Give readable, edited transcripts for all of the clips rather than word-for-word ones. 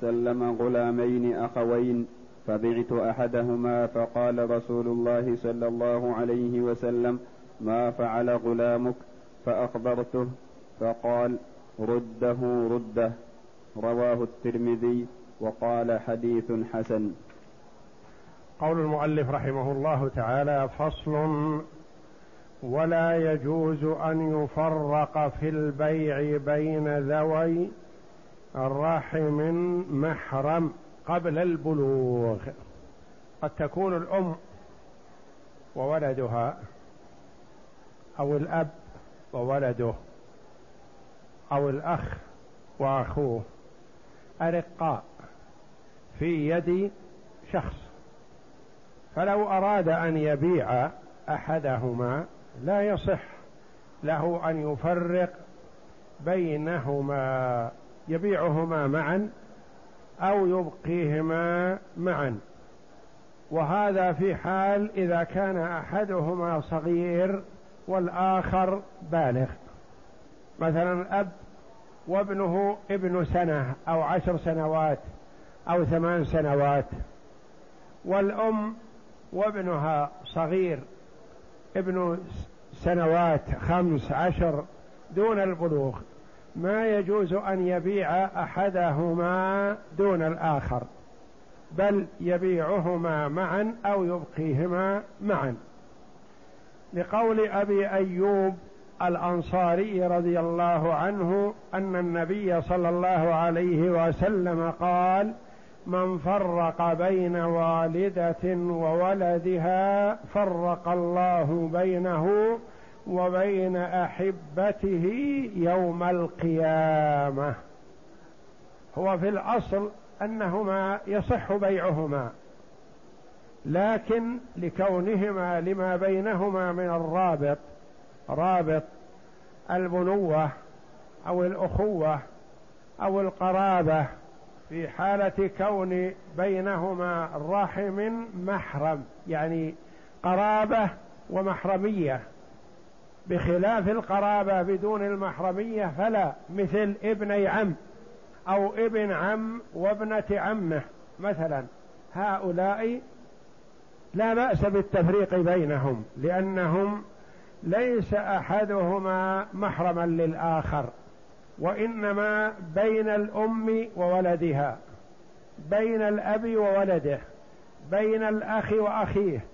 سلم غلامين أخوين فبعت أحدهما فقال رسول الله صلى الله عليه وسلم ما فعل غلامك؟ فأخبرته فقال رده رواه الترمذي وقال حديث حسن. قول المؤلف رحمه الله تعالى: فصل. ولا يجوز أن يفرق في البيع بين ذوي الرحم محرم قبل البلوغ. قد تكون الأم وولدها أو الأب وولده أو الأخ وأخوه أرقاء في يد شخص، فلو أراد أن يبيع أحدهما لا يصح له أن يفرق بينهما، يبيعهما معا أو يبقيهما معا، وهذا في حال إذا كان أحدهما صغير والآخر بالغ، مثلا أب وابنه ابن سنة أو 10 سنوات أو 8 سنوات، والأم وابنها صغير ابن سنوات 15 دون البلوغ، ما يجوز أن يبيع أحدهما دون الآخر، بل يبيعهما معا أو يبقيهما معا، لقول أبي أيوب الأنصاري رضي الله عنه أن النبي صلى الله عليه وسلم قال: من فرق بين والدة وولدها فرق الله بينه وبين أحبته يوم القيامة. هو في الأصل أنهما يصح بيعهما، لكن لكونهما لما بينهما من الرابط، رابط البنوة أو الأخوة أو القرابة، في حالة كون بينهما رحم محرم، يعني قرابة ومحرمية، بخلاف القرابة بدون المحرمية فلا، مثل ابني عم أو ابن عم وابنة عمه مثلا، هؤلاء لا بأس بالتفريق بينهم لأنهم ليس أحدهما محرما للآخر، وإنما بين الأم وولدها، بين الأب وولده، بين الأخ وأخيه،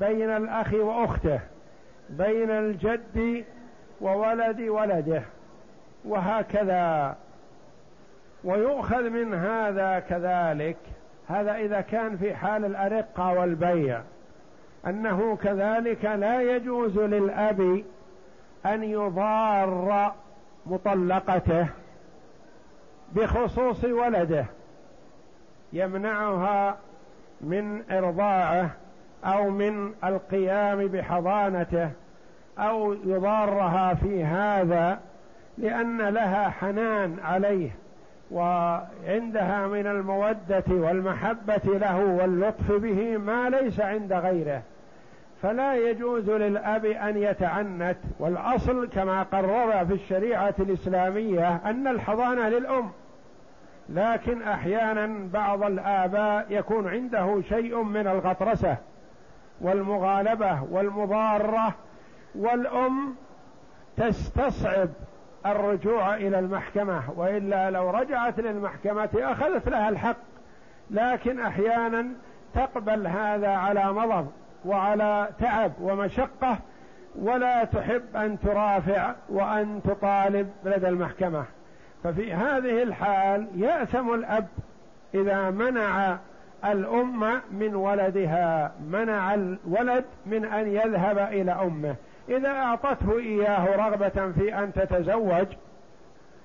بين الأخ وأخته، بين الجد وولد ولده، وهكذا. ويؤخذ من هذا كذلك، هذا إذا كان في حال الأرقة والبيع، أنه كذلك لا يجوز للأب أن يضار مطلقته بخصوص ولده، يمنعها من إرضاعه أو من القيام بحضانته أو يضارها في هذا، لأن لها حنان عليه وعندها من المودة والمحبة له واللطف به ما ليس عند غيره، فلا يجوز للأب أن يتعنت. والأصل كما قرر في الشريعة الإسلامية أن الحضانة للأم، لكن أحيانا بعض الآباء يكون عنده شيء من الغطرسة والمغالبة والمضارة، والأم تستصعب الرجوع إلى المحكمة، وإلا لو رجعت للمحكمة أخذت لها الحق، لكن أحيانا تقبل هذا على مضض وعلى تعب ومشقة، ولا تحب أن ترافع وأن تطالب لدى المحكمة، ففي هذه الحال يأثم الأب إذا منع الأم من ولدها، منع الولد من أن يذهب إلى أمه. إذا أعطته إياه رغبة في أن تتزوج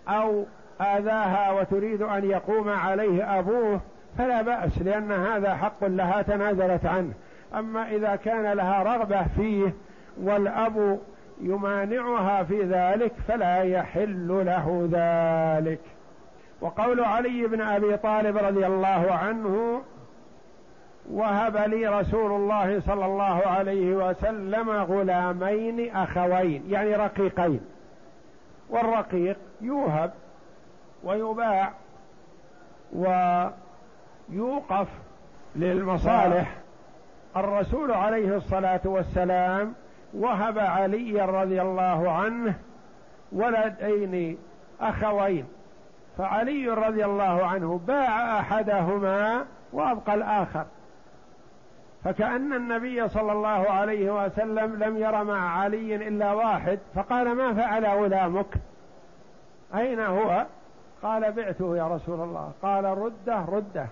أو آذاها وتريد أن يقوم عليه أبوه فلا بأس، لأن هذا حق لها تنازلت عنه. أما إذا كان لها رغبة فيه والأب يمانعها في ذلك فلا يحل له ذلك. وقول علي بن أبي طالب رضي الله عنه: وهب لي رسول الله صلى الله عليه وسلم غلامين أخوين، يعني رقيقين، والرقيق يوهب ويباع ويوقف للمصالح. الرسول عليه الصلاة والسلام وهب علي رضي الله عنه ولدين أخوين، فعلي رضي الله عنه باع أحدهما وأبقى الآخر، فكأن النبي صلى الله عليه وسلم لم ير مع علي إلا واحد، فقال: ما فعل غلامك؟ أين هو؟ قال: بعته يا رسول الله. قال: رده،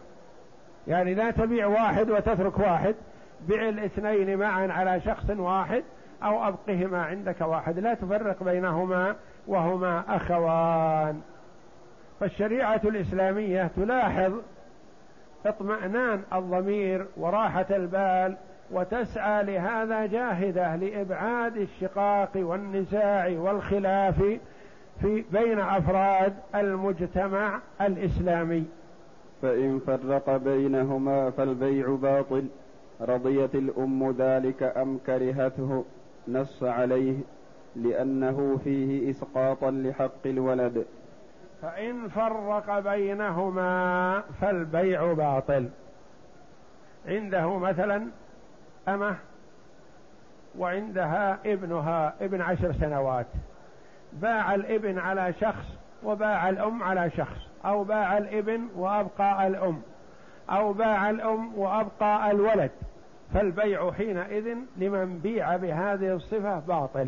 يعني لا تبيع واحد وتترك واحد، بيع الاثنين معا على شخص واحد أو أبقهما عندك واحد، لا تفرق بينهما وهما أخوان. فالشريعة الإسلامية تلاحظ اطمئنان الضمير وراحة البال، وتسعى لهذا جاهدة لإبعاد الشقاق والنزاع والخلاف في بين أفراد المجتمع الإسلامي. فإن فرق بينهما فالبيع باطل، رضيت الأم ذلك أم كرهته نص عليه، لأنه فيه إسقاطا لحق الولد. فإن فرق بينهما فالبيع باطل. عنده مثلا أمه وعندها ابنها ابن 10 سنوات، باع الابن على شخص وباع الأم على شخص، أو باع الابن وأبقى الأم، أو باع الأم وأبقى الولد، فالبيع حينئذ لمن بيع بهذه الصفة باطل،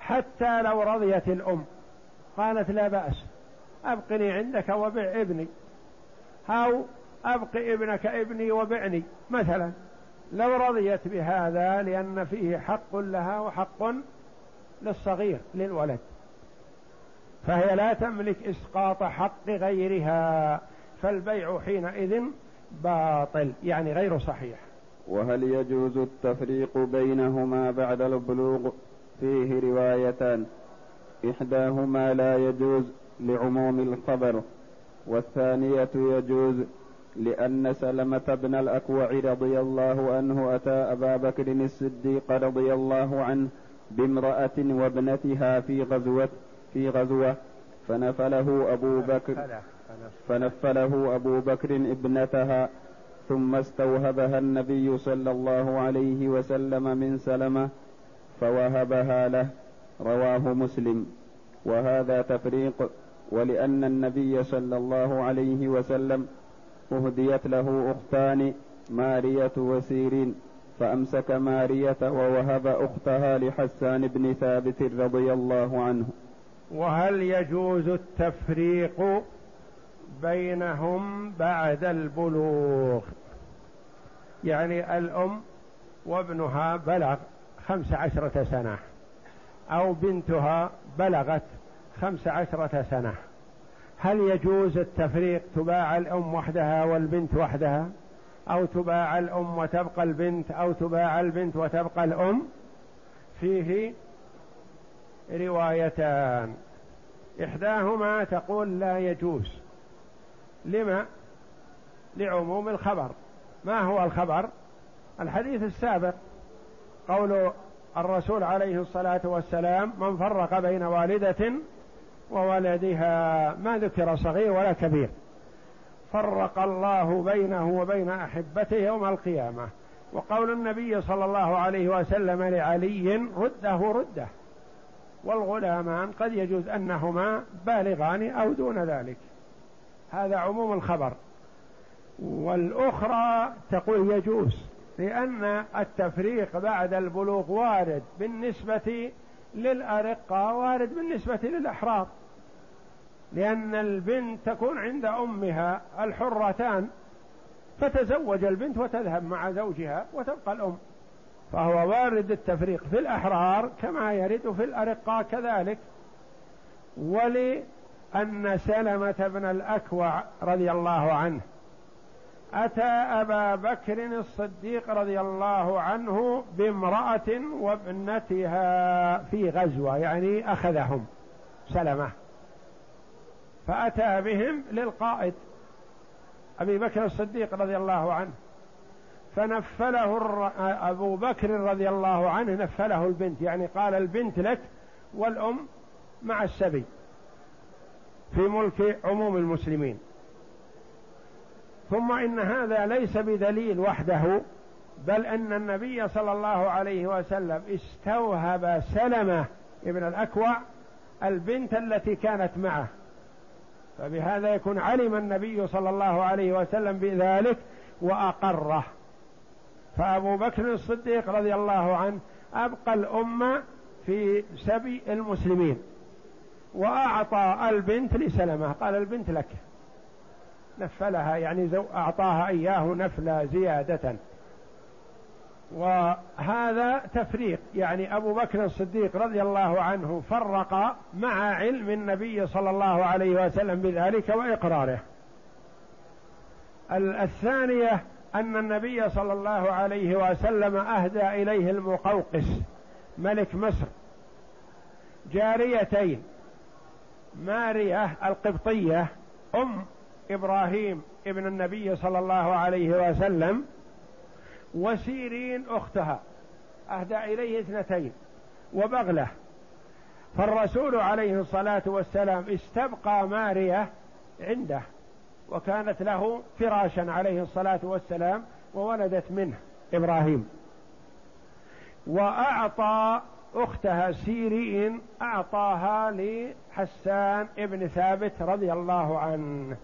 حتى لو رضيت الأم قالت: لا بأس، أبقني عندك وبع ابني، أو أبق ابنك ابني وبعني مثلا، لو رضيت بهذا، لأن فيه حق لها وحق للصغير للولد، فهي لا تملك إسقاط حق غيرها، فالبيع حينئذ باطل، يعني غير صحيح. وهل يجوز التفريق بينهما بعد البلوغ؟ فيه روايتان، إحداهما لا يجوز لعموم الخبر، والثانية يجوز، لأن سلمة بن الأكوع رضي الله عنه أتى أبا بكر الصديق رضي الله عنه بامرأة وابنتها في غزوة فنفله أبو بكر ابنتها، ثم استوهبها النبي صلى الله عليه وسلم من سلمة فوهبها له، رواه مسلم. وهذا تفريق، ولأن النبي صلى الله عليه وسلم أهديت له أختان، مارية وسيرين، فأمسك مارية ووهب أختها لحسان بن ثابت رضي الله عنه. وهل يجوز التفريق بينهم بعد البلوغ؟ يعني الأم وابنها بلغ 15 سنة، أو بنتها بلغت 15 سنة، هل يجوز التفريق؟ تباع الأم وحدها والبنت وحدها، أو تباع الأم وتبقى البنت، أو تباع البنت وتبقى الأم؟ فيه روايتان، إحداهما تقول لا يجوز، لما؟ لعموم الخبر. ما هو الخبر؟ الحديث السابق، قول الرسول عليه الصلاة والسلام: من فرق بين والدة وولدها، ما ذكر صغير ولا كبير، فرق الله بينه وبين أحبته يوم القيامة. وقول النبي صلى الله عليه وسلم لعلي: رده، والغلامان قد يجوز أنهما بالغان أو دون ذلك، هذا عموم الخبر. والأخرى تقول يجوز، لأن التفريق بعد البلوغ وارد بالنسبة للأرقة، وارد بالنسبة للأحرار، لأن البنت تكون عند أمها الحرتان، فتزوج البنت وتذهب مع زوجها وتبقى الأم، فهو وارد التفريق في الأحرار كما يرد في الأرقة كذلك. ولأن سلمة بن الأكوع رضي الله عنه أتى أبا بكر الصديق رضي الله عنه بامرأة وابنتها في غزوة، يعني أخذهم سلمة فأتى بهم للقائد أبي بكر الصديق رضي الله عنه، فنفله أبو بكر رضي الله عنه، نفله البنت، يعني قال: البنت لك والأم مع السبي، في ملك عموم المسلمين. ثم إن هذا ليس بدليل وحده، بل أن النبي صلى الله عليه وسلم استوهب سلمة ابن الأكوع البنت التي كانت معه، فبهذا يكون علم النبي صلى الله عليه وسلم بذلك وأقره. فأبو بكر الصديق رضي الله عنه أبقى الأمة في سبي المسلمين وأعطى البنت لسلمة، قال البنت لك، نفلها يعني أعطاها إياه نفلا زيادة. وهذا تفريق، يعني أبو بكر الصديق رضي الله عنه فرق مع علم النبي صلى الله عليه وسلم بذلك وإقراره. الثانية أن النبي صلى الله عليه وسلم أهدى إليه المقوقس ملك مصر جاريتين، مارية القبطية أم إبراهيم ابن النبي صلى الله عليه وسلم وسيرين أختها، أهدى إليه اثنتين وبغلة. فالرسول عليه الصلاة والسلام استبقى مارية عنده وكانت له فراشا عليه الصلاة والسلام، وولدت منه إبراهيم، وأعطى أختها سيرين أعطاها لحسان ابن ثابت رضي الله عنه.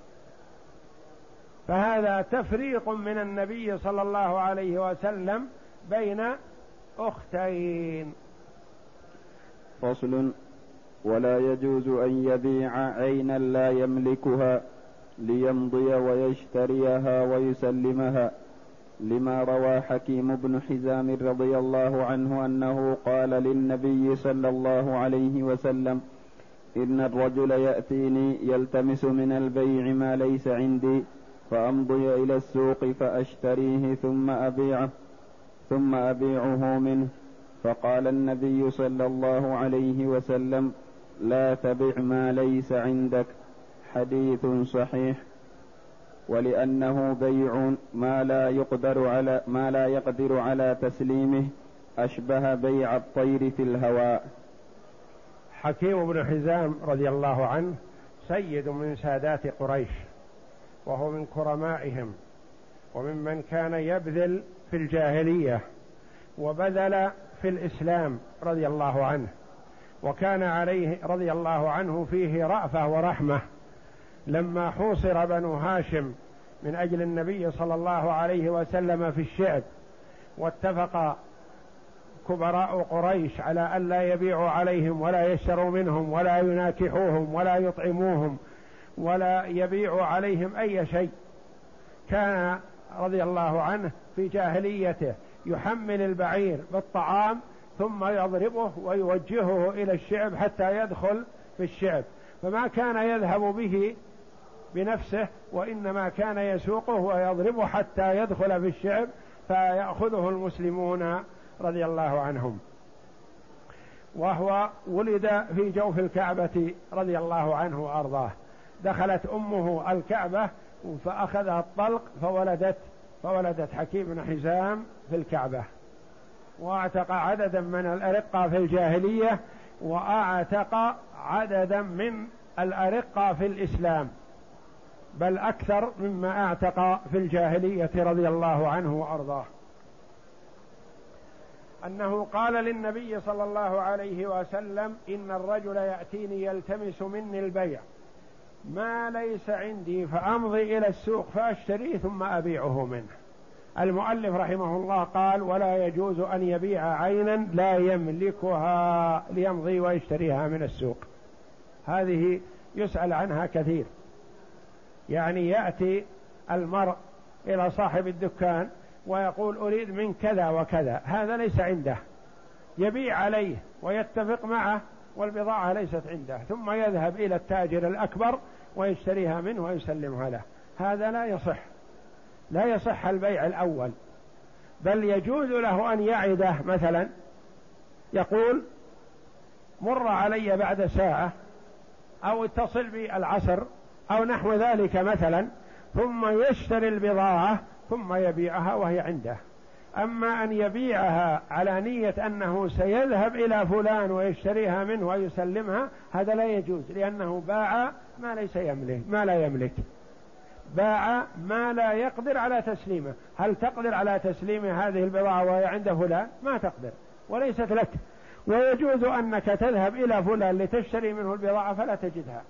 فهذا تفريق من النبي صلى الله عليه وسلم بين أختين. فصل: ولا يجوز أن يبيع عينا لا يملكها ليمضي ويشتريها ويسلمها، لما روى حكيم بن حزام رضي الله عنه أنه قال للنبي صلى الله عليه وسلم: إن الرجل يأتيني يلتمس من البيع ما ليس عندي، فأمضي إلى السوق فأشتريه ثم أبيعه منه، فقال النبي صلى الله عليه وسلم: لا تبع ما ليس عندك. حديث صحيح. ولأنه بيع ما لا يقدر على تسليمه، أشبه بيع الطير في الهواء. حكيم بن حزام رضي الله عنه سيد من سادات قريش، وهو من كرمائهم وممن كان يبذل في الجاهلية وبذل في الإسلام رضي الله عنه، وكان عليه رضي الله عنه فيه رأفة ورحمة. لما حوصر بنو هاشم من أجل النبي صلى الله عليه وسلم في الشعب، واتفق كبراء قريش على أن لا يبيعوا عليهم ولا يشتروا منهم ولا يناكحوهم ولا يطعموهم ولا يبيع عليهم أي شيء، كان رضي الله عنه في جاهليته يحمل البعير بالطعام ثم يضربه ويوجهه إلى الشعب حتى يدخل في الشعب، فما كان يذهب به بنفسه، وإنما كان يسوقه ويضربه حتى يدخل في الشعب فيأخذه المسلمون رضي الله عنهم. وهو ولد في جوف الكعبة رضي الله عنه وأرضاه، دخلت أمه الكعبة فأخذها الطلق فولدت حكيم بن حزام في الكعبة، واعتق عددا من الأرقة في الجاهلية، واعتق عددا من الأرقة في الإسلام، بل أكثر مما اعتق في الجاهلية رضي الله عنه وأرضاه. أنه قال للنبي صلى الله عليه وسلم: إن الرجل يأتيني يلتمس مني البيع ما ليس عندي، فأمضي إلى السوق فأشتريه ثم أبيعه منه. المؤلف رحمه الله قال: ولا يجوز أن يبيع عينا لا يملكها ليمضي ويشتريها من السوق. هذه يسأل عنها كثير، يعني يأتي المرء إلى صاحب الدكان ويقول: أريد من كذا وكذا، هذا ليس عنده، يبيع عليه ويتفق معه والبضاعة ليست عنده، ثم يذهب إلى التاجر الأكبر ويشتريها منه ويسلمها له، هذا لا يصح، لا يصح البيع الأول. بل يجوز له أن يعده، مثلا يقول: مر علي بعد ساعة، أو اتصل بي العصر، أو نحو ذلك مثلا، ثم يشتري البضاعة ثم يبيعها وهي عنده. أما أن يبيعها على نية أنه سيذهب إلى فلان ويشتريها منه ويسلمها، هذا لا يجوز، لأنه باع ما لا يملك. باع ما لا يقدر على تسليمه. هل تقدر على تسليم هذه البضاعة وهي عند فلان؟ ما تقدر وليست لك. ويجوز أنك تذهب إلى فلان لتشتري منه البضاعة فلا تجدها،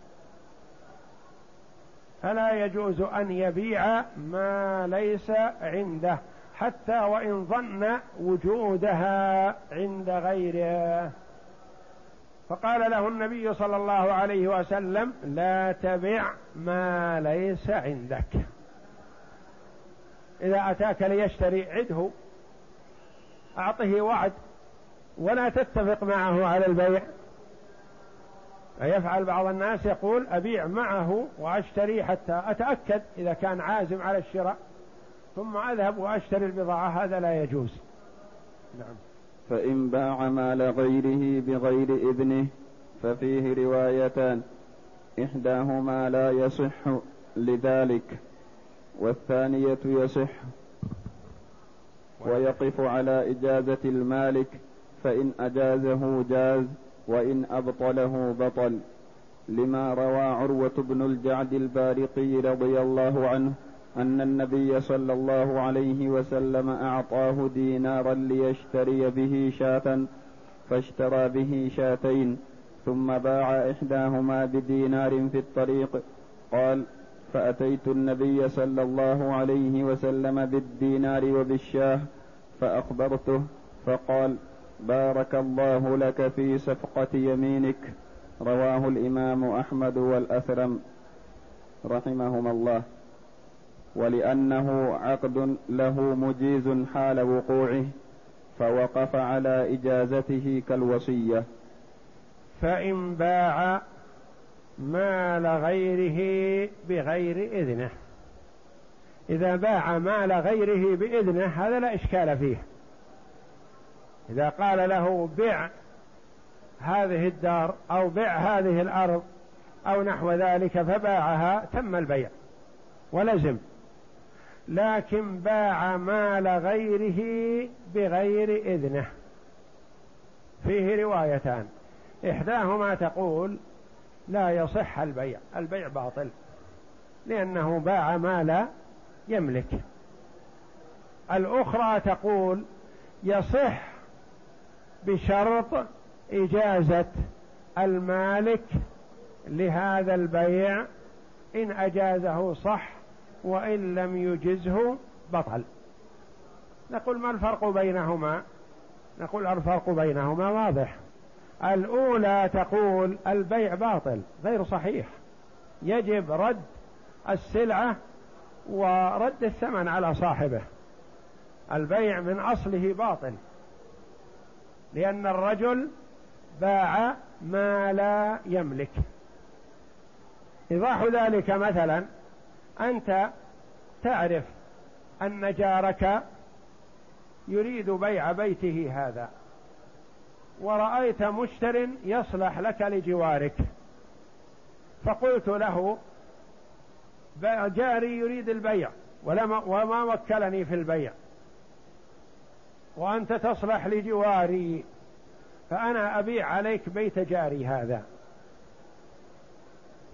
فلا يجوز أن يبيع ما ليس عنده حتى وإن ظن وجودها عند غيره. فقال له النبي صلى الله عليه وسلم: لا تبع ما ليس عندك. إذا أتاك ليشتري عده، أعطه وعد ولا تتفق معه على البيع. فيفعل بعض الناس يقول: أبيع معه وأشتري حتى أتأكد إذا كان عازم على الشراء ثم أذهب وأشتري البضاعة، هذا لا يجوز. نعم. فإن باع مال غيره بغير إذنه ففيه روايتان، إحداهما لا يصح لذلك والثانية يصح، ويقف على إجازة المالك، فإن أجازه جاز وإن أبطله بطل، لما روى عروة بن الجعد البارقي رضي الله عنه أن النبي صلى الله عليه وسلم أعطاه دينارا ليشتري به شاة، فاشترى به شاتين ثم باع إحداهما بدينار في الطريق. قال: فأتيت النبي صلى الله عليه وسلم بالدينار وبالشاه فأخبرته، فقال: بارك الله لك في صفقة يمينك. رواه الإمام أحمد والأثرم رحمهما الله. ولأنه عقد له مجيز حال وقوعه فوقف على إجازته كالوصية. فإن باع مال غيره بغير إذنه، إذا باع مال غيره بإذنه هذا لا إشكال فيه. إذا قال له: بع هذه الدار أو بع هذه الأرض أو نحو ذلك، فباعها، تم البيع ولزم. لكن باع مال غيره بغير إذنه فيه روايتان، إحداهما تقول: لا يصح البيع، البيع باطل لأنه باع ما لا يملك. الأخرى تقول: يصح بشرط إجازة المالك لهذا البيع، إن أجازه صح وإن لم يجزه بطل. نقول: ما الفرق بينهما؟ نقول: الفرق بينهما واضح. الأولى تقول: البيع باطل غير صحيح، يجب رد السلعة ورد الثمن على صاحبه، البيع من أصله باطل لأن الرجل باع ما لا يملك. إيضاح ذلك: مثلا أنت تعرف أن جارك يريد بيع بيته هذا، ورأيت مشتر يصلح لك لجوارك، فقلت له: جاري يريد البيع وما وكلني في البيع وأنت تصلح لجواري، فأنا أبيع عليك بيت جاري هذا.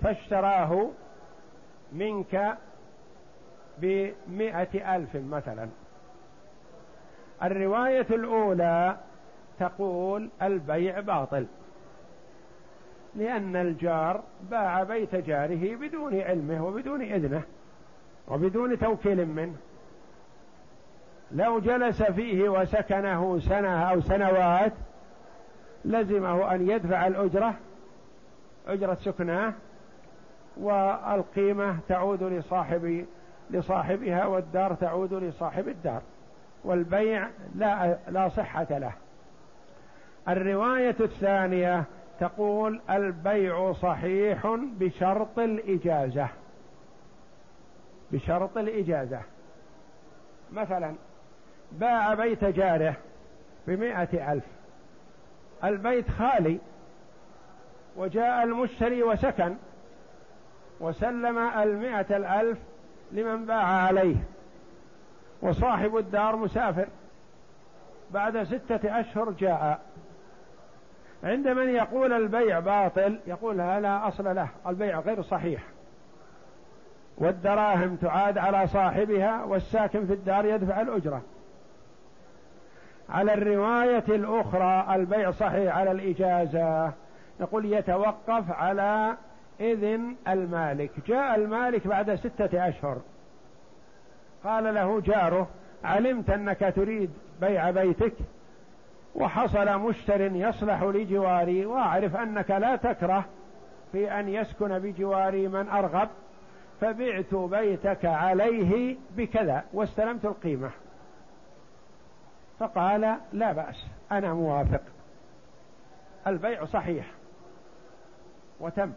فاشتراه منك ب100,000 مثلا. الرواية الأولى تقول: البيع باطل لأن الجار باع بيت جاره بدون علمه وبدون إذنه وبدون توكيل منه، لو جلس فيه وسكنه سنة أو سنوات لزمه أن يدفع الأجرة، أجرة سكناه، والقيمة تعود لصاحبها والدار تعود لصاحب الدار، والبيع لا صحة له. الرواية الثانية تقول: البيع صحيح بشرط الإجازة. بشرط الإجازة، مثلا باع بيت جاره ب100,000، البيت خالي، وجاء المشتري وسكن وسلم 100,000 لمن باع عليه، وصاحب الدار مسافر، بعد 6 أشهر جاء. عند من يقول البيع باطل يقول: لا أصل له، البيع غير صحيح، والدراهم تعاد على صاحبها والساكن في الدار يدفع الأجرة. على الرواية الأخرى البيع صحيح على الإجازة، نقول يتوقف على إذن المالك. جاء المالك بعد 6 أشهر قال له جاره: علمت أنك تريد بيع بيتك وحصل مشتر يصلح لجواري، وأعرف أنك لا تكره في أن يسكن بجواري من أرغب، فبعت بيتك عليه بكذا واستلمت القيمة. فقال: لا بأس، أنا موافق. البيع صحيح وتم.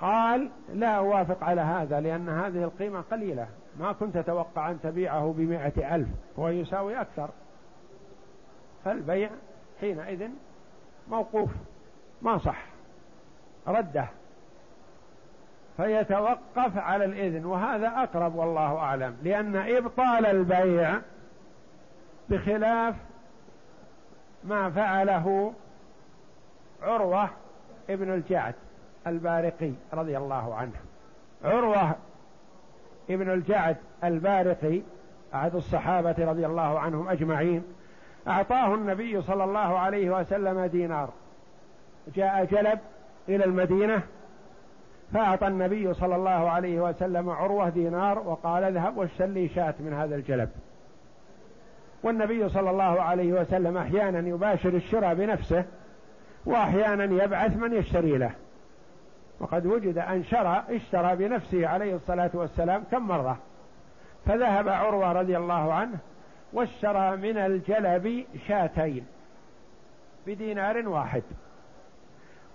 قال: لا أوافق على هذا، لأن هذه القيمة قليلة، ما كنت أتوقع أن تبيعه ب100,000 ويساوي أكثر. فالبيع حينئذ موقوف، ما صح، رده، فيتوقف على الإذن. وهذا أقرب والله أعلم، لأن إبطال البيع بخلاف ما فعله عروة ابن الجعد البارقي رضي الله عنه. عروة ابن الجعد البارقي أحد الصحابة رضي الله عنهم أجمعين، أعطاه النبي صلى الله عليه وسلم دينار، جاء جلب إلى المدينة فأعطى النبي صلى الله عليه وسلم عروة دينار وقال: اذهب واشتري لي شاة من هذا الجلب. والنبي صلى الله عليه وسلم أحيانا يباشر الشراء بنفسه، وأحيانا يبعث من يشتري له، وقد وجد أن اشترى بنفسه عليه الصلاة والسلام كم مرة. فذهب عروة رضي الله عنه واشترى من الجلب 2 شاة ب1 دينار.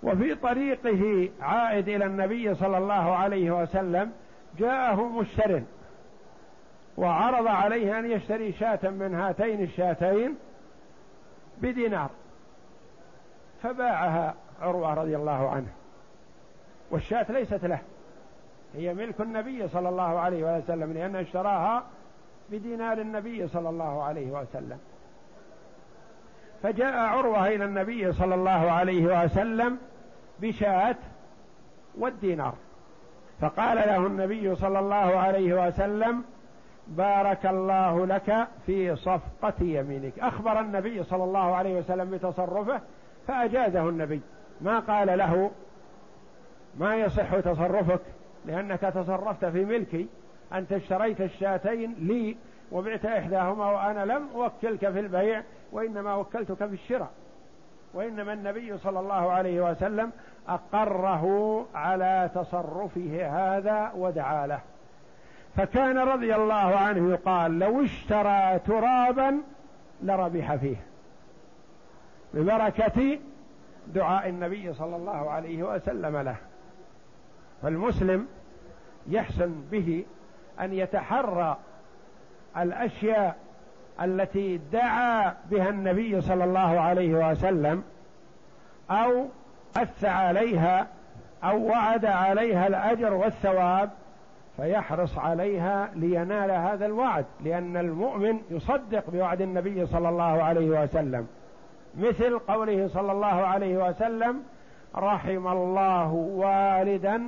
وفي طريقه عائد إلى النبي صلى الله عليه وسلم جاءه مشتر وعرض عليه أن يشتري 2 شاة من هاتين 2 شاة ب1 دينار، فباعها عروة رضي الله عنه، والشاة ليست له، هي ملك النبي صلى الله عليه وسلم، لأنه اشتراها بدينار النبي صلى الله عليه وسلم. فجاء عروة إلى النبي صلى الله عليه وسلم بشاة والدينار، فقال له النبي صلى الله عليه وسلم: بارك الله لك في صفقة يمينك. أخبر النبي صلى الله عليه وسلم بتصرفه فأجازه النبي، ما قال له ما يصح تصرفك لأنك تصرفت في ملكي، أنت اشتريت 2 شاة لي وبعت إحداهما وأنا لم أوكلك في البيع، وإنما وكلتك في الشراء. وإنما النبي صلى الله عليه وسلم أقره على تصرفه هذا ودعا له. فكان رضي الله عنه يقال: لو اشترى ترابا لربح فيه ببركة دعاء النبي صلى الله عليه وسلم له. فالمسلم يحسن به أن يتحرى الأشياء التي دعا بها النبي صلى الله عليه وسلم أو أث عليها أو وعد عليها الأجر والثواب، فيحرص عليها لينال هذا الوعد، لأن المؤمن يصدق بوعد النبي صلى الله عليه وسلم، مثل قوله صلى الله عليه وسلم: رحم الله والدا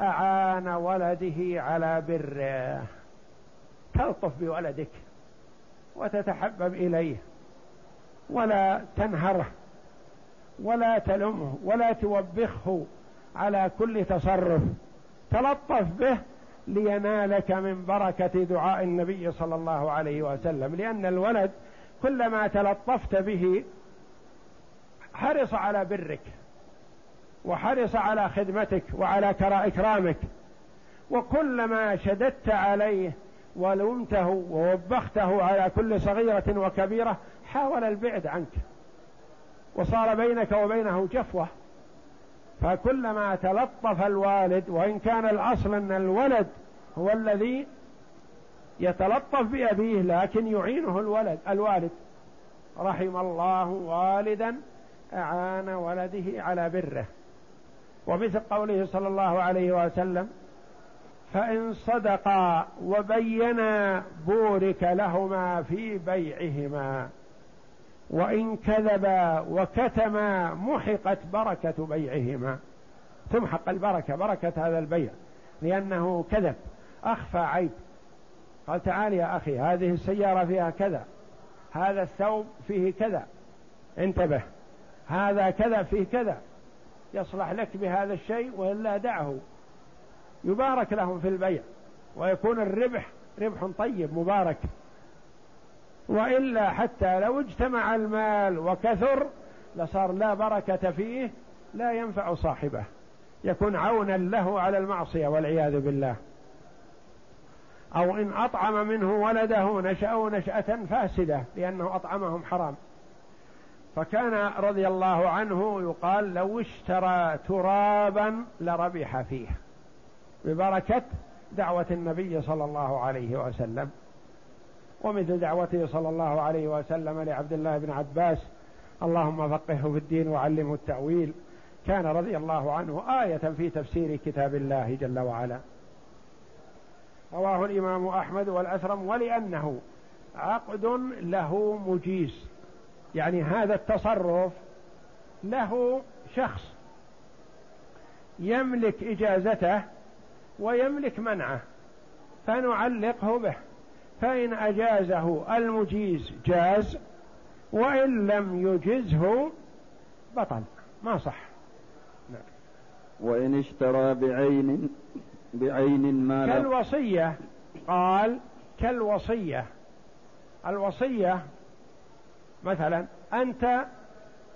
أعان ولده على بره. تلطف بولدك وتتحبب إليه، ولا تنهره ولا تلمه ولا توبخه على كل تصرف، تلطف به لينالك من بركة دعاء النبي صلى الله عليه وسلم. لأن الولد كلما تلطفت به حرص على برك وحرص على خدمتك وعلى إكرامك، وكلما شددت عليه ولومته ووبخته على كل صغيرة وكبيرة حاول البعد عنك وصار بينك وبينه جفوة. فكلما تلطف الوالد، وإن كان الأصل أن الولد هو الذي يتلطف بأبيه، لكن يعينه الوالد. رحم الله والدا أعان ولده على بره. ومثل قوله صلى الله عليه وسلم: فإن صدقا وبينا بورك لهما في بيعهما، وإن كذبا وكتما محقت بركة بيعهما. تمحق البركة، بركة هذا البيع، لأنه كذب، أخفى عيب، قال تعال يا أخي هذه السيارة فيها كذا، هذا الثوب فيه كذا، انتبه، هذا كذا فيه كذا، يصلح لك بهذا الشيء وإلا دعه. يبارك لهم في البيع ويكون الربح ربح طيب مبارك، وإلا حتى لو اجتمع المال وكثر لصار لا بركة فيه، لا ينفع صاحبه، يكون عونا له على المعصية والعياذ بالله. أو إن أطعم منه ولده نشأوا نشأة فاسدة لأنه أطعمهم حرام. فكان رضي الله عنه يقال لو اشترى ترابا لربح فيه ببركة دعوة النبي صلى الله عليه وسلم، ومثل دعوته صلى الله عليه وسلم لعبد الله بن عباس اللهم فقهه في الدين وعلمه التأويل، كان رضي الله عنه آية في تفسير كتاب الله جل وعلا. رواه الإمام أحمد والأثرم، ولأنه عقد له مجيز، يعني هذا التصرف له شخص يملك إجازته ويملك منعه، فنعلقه به، فإن أجازه المجيز جاز، وإن لم يجزه بطل، ما صح. نعم. وإن اشترى بعين مالا كالوصية، قال كالوصية، الوصية مثلا أنت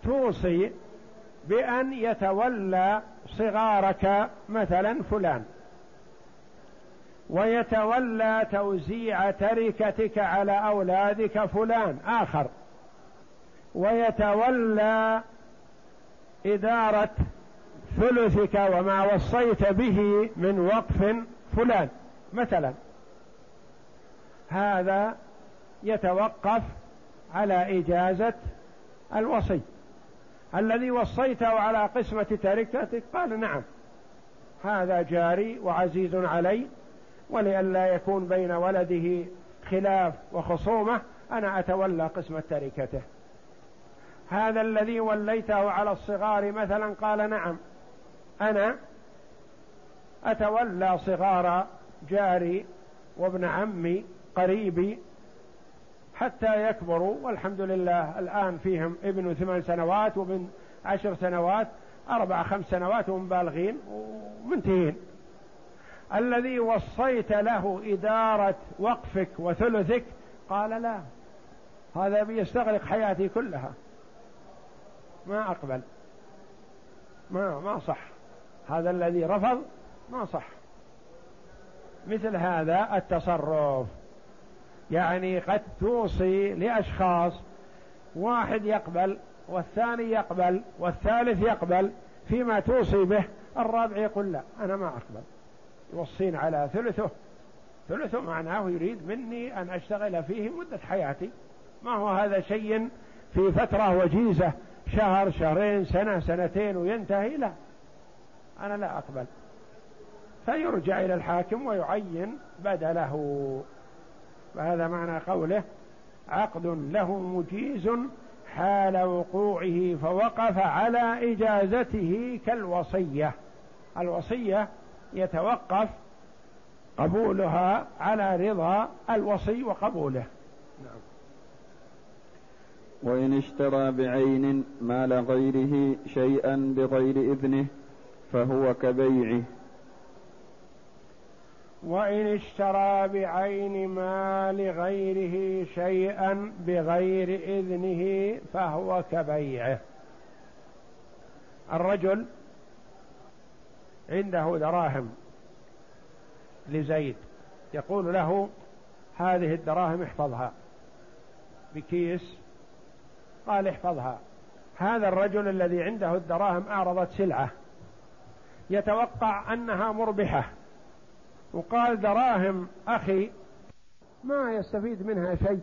توصي بأن يتولى صغارك مثلا فلان، ويتولى توزيع تركتك على أولادك فلان آخر، ويتولى إدارة ثلثك وما وصيت به من وقف فلان مثلا، هذا يتوقف على إجازة الوصي. الذي وصيته على قسمة تركتك قال نعم هذا جاري وعزيز علي، ولئلا يكون بين ولده خلاف وخصومة أنا أتولى قسمة تركته. هذا الذي وليته على الصغار مثلا قال نعم أنا أتولى صغار جاري وابن عمي قريبي حتى يكبروا، والحمد لله الآن فيهم ابن 8 سنوات وابن 10 سنوات، 4 5 سنوات ومبالغين ومنتهين. الذي وصيت له إدارة وقفك وثلثك قال لا هذا بيستغرق حياتي كلها، ما أقبل، ما صح، هذا الذي رفض ما صح مثل هذا التصرف. يعني قد توصي لأشخاص واحد يقبل والثاني يقبل والثالث يقبل فيما توصي به، الرابع يقول لا أنا ما أقبل، يوصين على ثلثه، ثلثه معناه يريد مني أن أشتغل فيه مدة حياتي، ما هو هذا شيء في فترة وجيزة شهر شهرين سنة سنتين وينتهي، لا أنا لا أقبل، فيرجع إلى الحاكم ويعين بدله. فهذا معنى قوله عقد له مجيز حال وقوعه فوقف على إجازته كالوصية، الوصية يتوقف قبولها على رضا الوصي وقبوله. نعم. وإن اشترى بعين مال غيره شيئا بغير إذنه فهو كبيعه. وإن اشترى بعين مال غيره شيئا بغير إذنه فهو كبيعه. الرجل عنده دراهم لزيد، يقول له هذه الدراهم احفظها بكيس، قال احفظها، هذا الرجل الذي عنده الدراهم أعرضت سلعة يتوقع أنها مربحة، وقال دراهم أخي ما يستفيد منها شيء،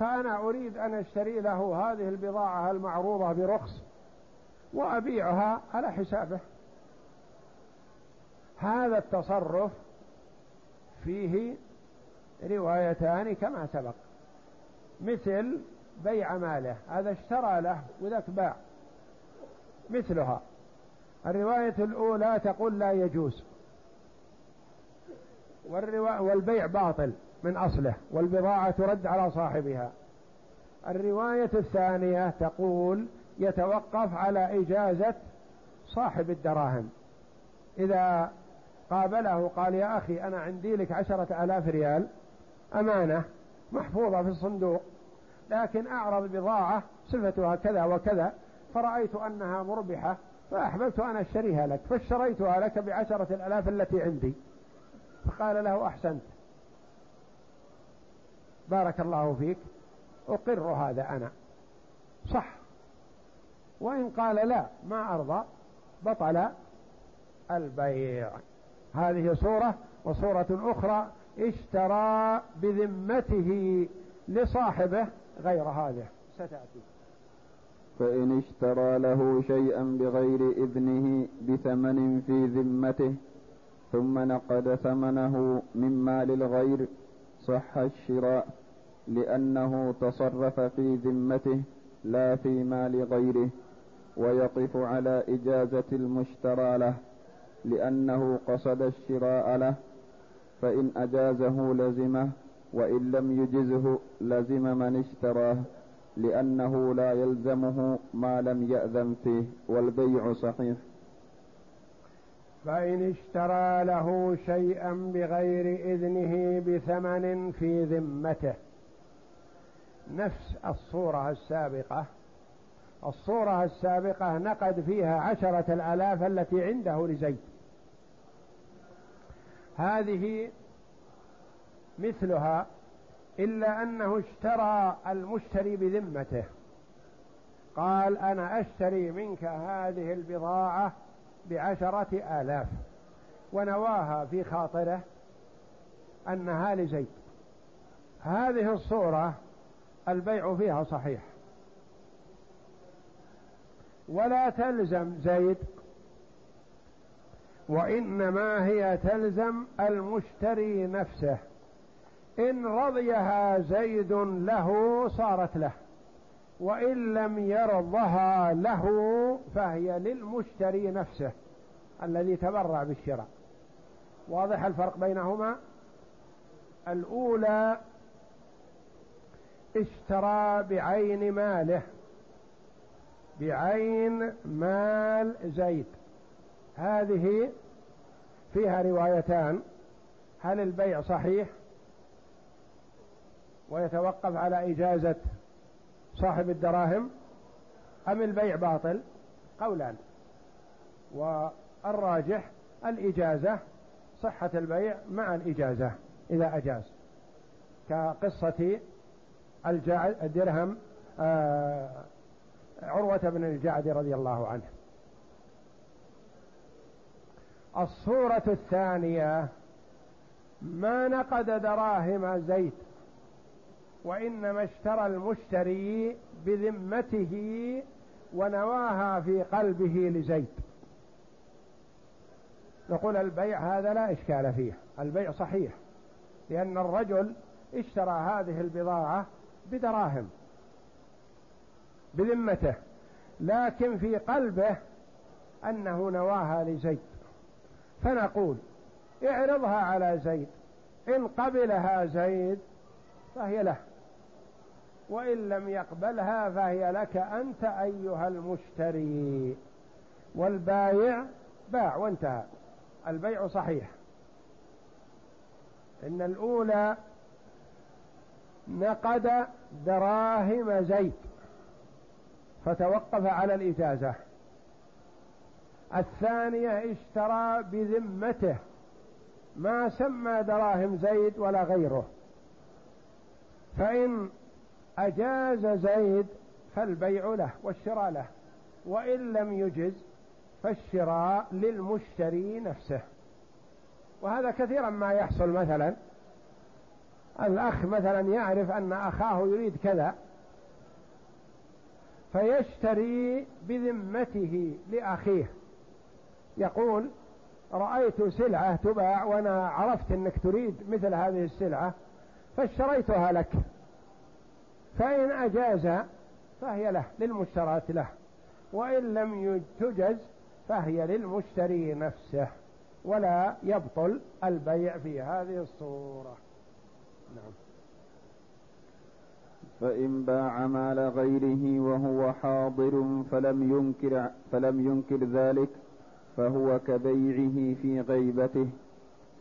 فأنا أريد أن أشتري له هذه البضاعة المعروضة برخص وأبيعها على حسابه. هذا التصرف فيه روايتان كما سبق، مثل بيع ماله، هذا اشترى له وذاك باع مثلها. الرواية الأولى تقول لا يجوز، والبيع باطل من أصله، والبضاعة ترد على صاحبها. الرواية الثانية تقول يتوقف على إجازة صاحب الدراهم، إذا قابله قال يا أخي أنا عندي لك 10,000 ريال أمانة محفوظة في الصندوق، لكن أعرض بضاعة صفتها كذا وكذا فرأيت أنها مربحة فأحببت أن أشتريها لك، فاشتريتها لك ب10,000 التي عندي. فقال له أحسنت، بارك الله فيك، أقر هذا أنا صح. وإن قال لا ما أرضى بطل البيع. هذه صورة، وصورة أخرى اشترى بذمته لصاحبه غير هذا ستأتي. فإن اشترى له شيئا بغير إذنه بثمن في ذمته ثم نقد ثمنه مما للغير صح الشراء، لأنه تصرف في ذمته لا في مال غيره، ويقف على إجازة المشترى له لأنه قصد الشراء له، فإن أجازه لزمه، وإن لم يجزه لزم من اشتراه، لأنه لا يلزمه ما لم يأذن فيه، والبيع صحيح. فإن اشترى له شيئا بغير إذنه بثمن في ذمته، نفس الصورة السابقة. الصورة السابقة نقد فيها 10,000 التي عنده لزيد، هذه مثلها إلا أنه اشترى المشتري بذمته، قال أنا أشتري منك هذه البضاعة ب10,000 ونواها في خاطره أنها لزيد، هذه الصورة البيع فيها صحيح، ولا تلزم زيد، وإنما هي تلزم المشتري نفسه. إن رضيها زيد له صارت له، وإن لم يرضها له فهي للمشتري نفسه الذي تبرع بالشراء. واضح الفرق بينهما؟ الأولى اشترى بعين ماله، بعين مال زيد، هذه فيها روايتان، هل البيع صحيح ويتوقف على إجازة صاحب الدراهم أم البيع باطل؟ قولان، والراجح الإجازة، صحة البيع مع الإجازة إذا أجاز، كقصة الدرهم عروة بن الجعد رضي الله عنه. الصورة الثانية ما نقد دراهم زيد، وإنما اشترى المشتري بذمته ونواها في قلبه لزيد، نقول البيع هذا لا إشكال فيه، البيع صحيح، لأن الرجل اشترى هذه البضاعة بدراهم بذمته، لكن في قلبه أنه نواها لزيد، فنقول اعرضها على زيد، إن قبلها زيد فهي له، وإن لم يقبلها فهي لك أنت أيها المشتري، والبائع باع وانتهى، البيع صحيح. إن الأولى نقد دراهم زيد فتوقف على الإجازة، الثانية اشترى بذمته ما سمى دراهم زيد ولا غيره، فإن أجاز زيد فالبيع له والشراء له، وإن لم يجز فالشراء للمشتري نفسه. وهذا كثيرا ما يحصل، مثلا الأخ مثلا يعرف أن أخاه يريد كذا فيشتري بذمته لأخيه، يقول رأيت سلعة تباع وأنا عرفت أنك تريد مثل هذه السلعة فاشتريتها لك، فإن أجاز فهي له للمشترات له، وإن لم تجز فهي للمشتري نفسه، ولا يبطل البيع في هذه الصورة. نعم. فإن باع مال غيره وهو حاضر فلم ينكر ذلك فهو كبيعه في غيبته،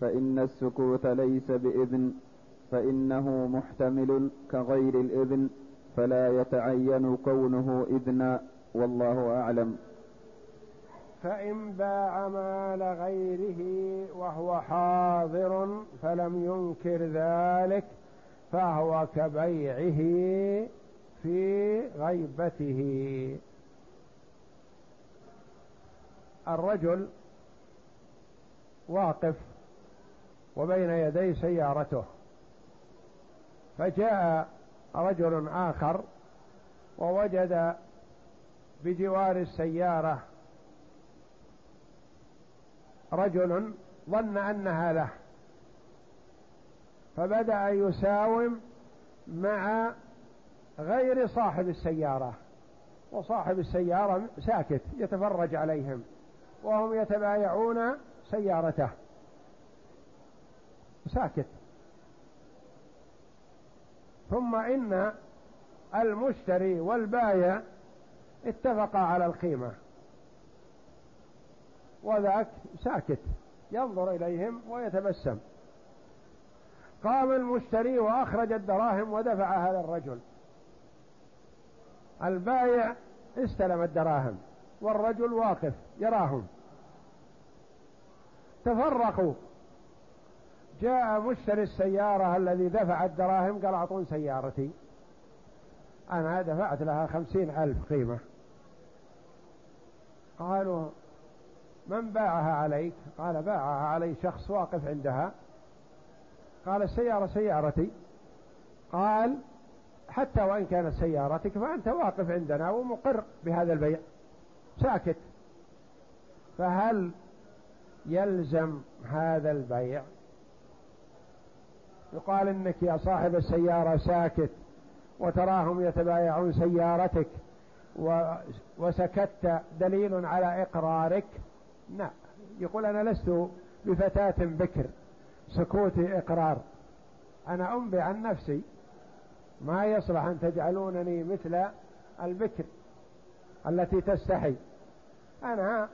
فإن السكوت ليس بإذن، فإنه محتمل كغير الإذن، فلا يتعين كونه إذنا، والله أعلم. فإن باع مال غيره وهو حاضر فلم ينكر ذلك فهو كبيعه في غيبته. الرجل واقف وبين يدي سيارته، فجاء رجل آخر ووجد بجوار السيارة رجل ظن أنها له، فبدأ يساوم مع غير صاحب السيارة، وصاحب السيارة ساكت يتفرج عليهم وهم يتبايعون سيارته، ساكت. ثم إن المشتري والبائع اتفقا على القيمة وذاك ساكت ينظر إليهم ويتبسم. قام المشتري وأخرج الدراهم ودفع هذا الرجل، البائع استلم الدراهم والرجل واقف يراهم، تفرقوا. جاء مشتري السيارة الذي دفع الدراهم قال أعطون سيارتي، أنا دفعت لها 50,000 قيمة. قالوا من باعها عليك؟ قال باعها علي شخص واقف عندها. قال السيارة سيارتي. قال حتى وإن كانت سيارتك فأنت واقف عندنا ومقر بهذا البيع ساكت، فهل يلزم هذا البيع؟ يقال إنك يا صاحب السيارة ساكت وتراهم يتبايعون سيارتك وسكت دليل على إقرارك؟ نعم، يقول أنا لست بفتاة بكر سكوتي إقرار، أنا أنبئ عن نفسي، ما يصلح أن تجعلونني مثل البكر التي تستحي، أنا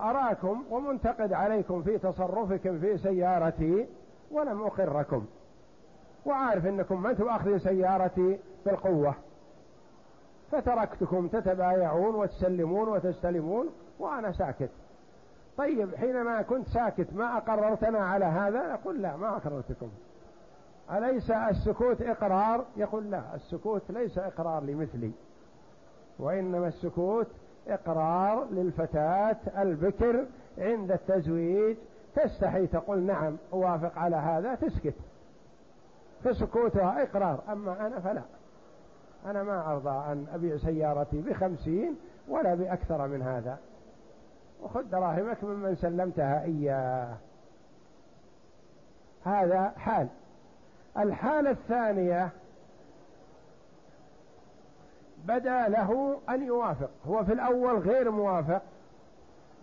أراكم ومنتقد عليكم في تصرفكم في سيارتي ولم أقركم، وعارف أنكم من تأخذوا سيارتي بالقوة، فتركتكم تتبايعون وتسلمون وتستلمون وأنا ساكت. طيب حينما كنت ساكت ما أقررتنا على هذا؟ يقول لا ما أقررتكم. أليس السكوت إقرار؟ يقول لا، السكوت ليس إقرار لمثلي، وإنما السكوت إقرار للفتاة البكر عند التزويج، تستحي تقول نعم أوافق على هذا، تسكت، فسكوتها إقرار. أما أنا فلا، أنا ما أرضى أن أبيع سيارتي ب50 ولا بأكثر من هذا، وخذ دراهمك ممن سلمتها إياه. هذا حال. الحالة الثانية بدأ له أن يوافق، هو في الأول غير موافق،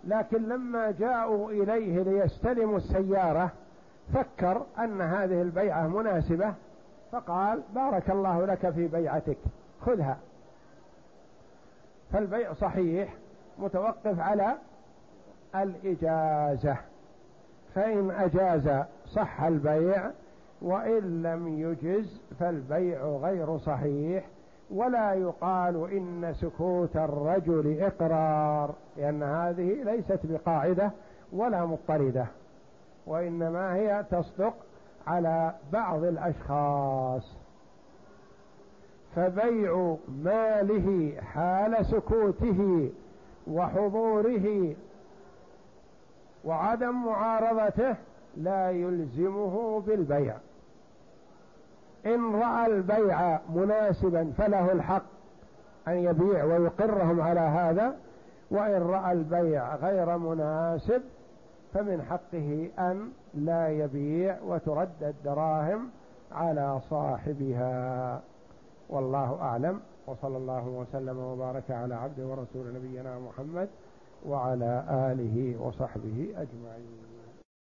لكن لما جاءوا إليه ليستلموا السيارة فكر أن هذه البيعة مناسبة، فقال بارك الله لك في بيعتك خذها، فالبيع صحيح متوقف على الإجازة، فإن أجاز صح البيع، وإن لم يجز فالبيع غير صحيح، ولا يقال إن سكوت الرجل إقرار، لأن هذه ليست بقاعدة ولا مضطردة، وإنما هي تصدق على بعض الأشخاص. فبيع ماله حال سكوته وحضوره وعدم معارضته لا يلزمه بالبيع، إن رأى البيع مناسبا فله الحق أن يبيع ويقرهم على هذا، وإن رأى البيع غير مناسب فمن حقه أن لا يبيع وترد الدراهم على صاحبها، والله أعلم. وصلى الله وسلم وبارك على عبده ورسول نبينا محمد وعلى آله وصحبه أجمعين.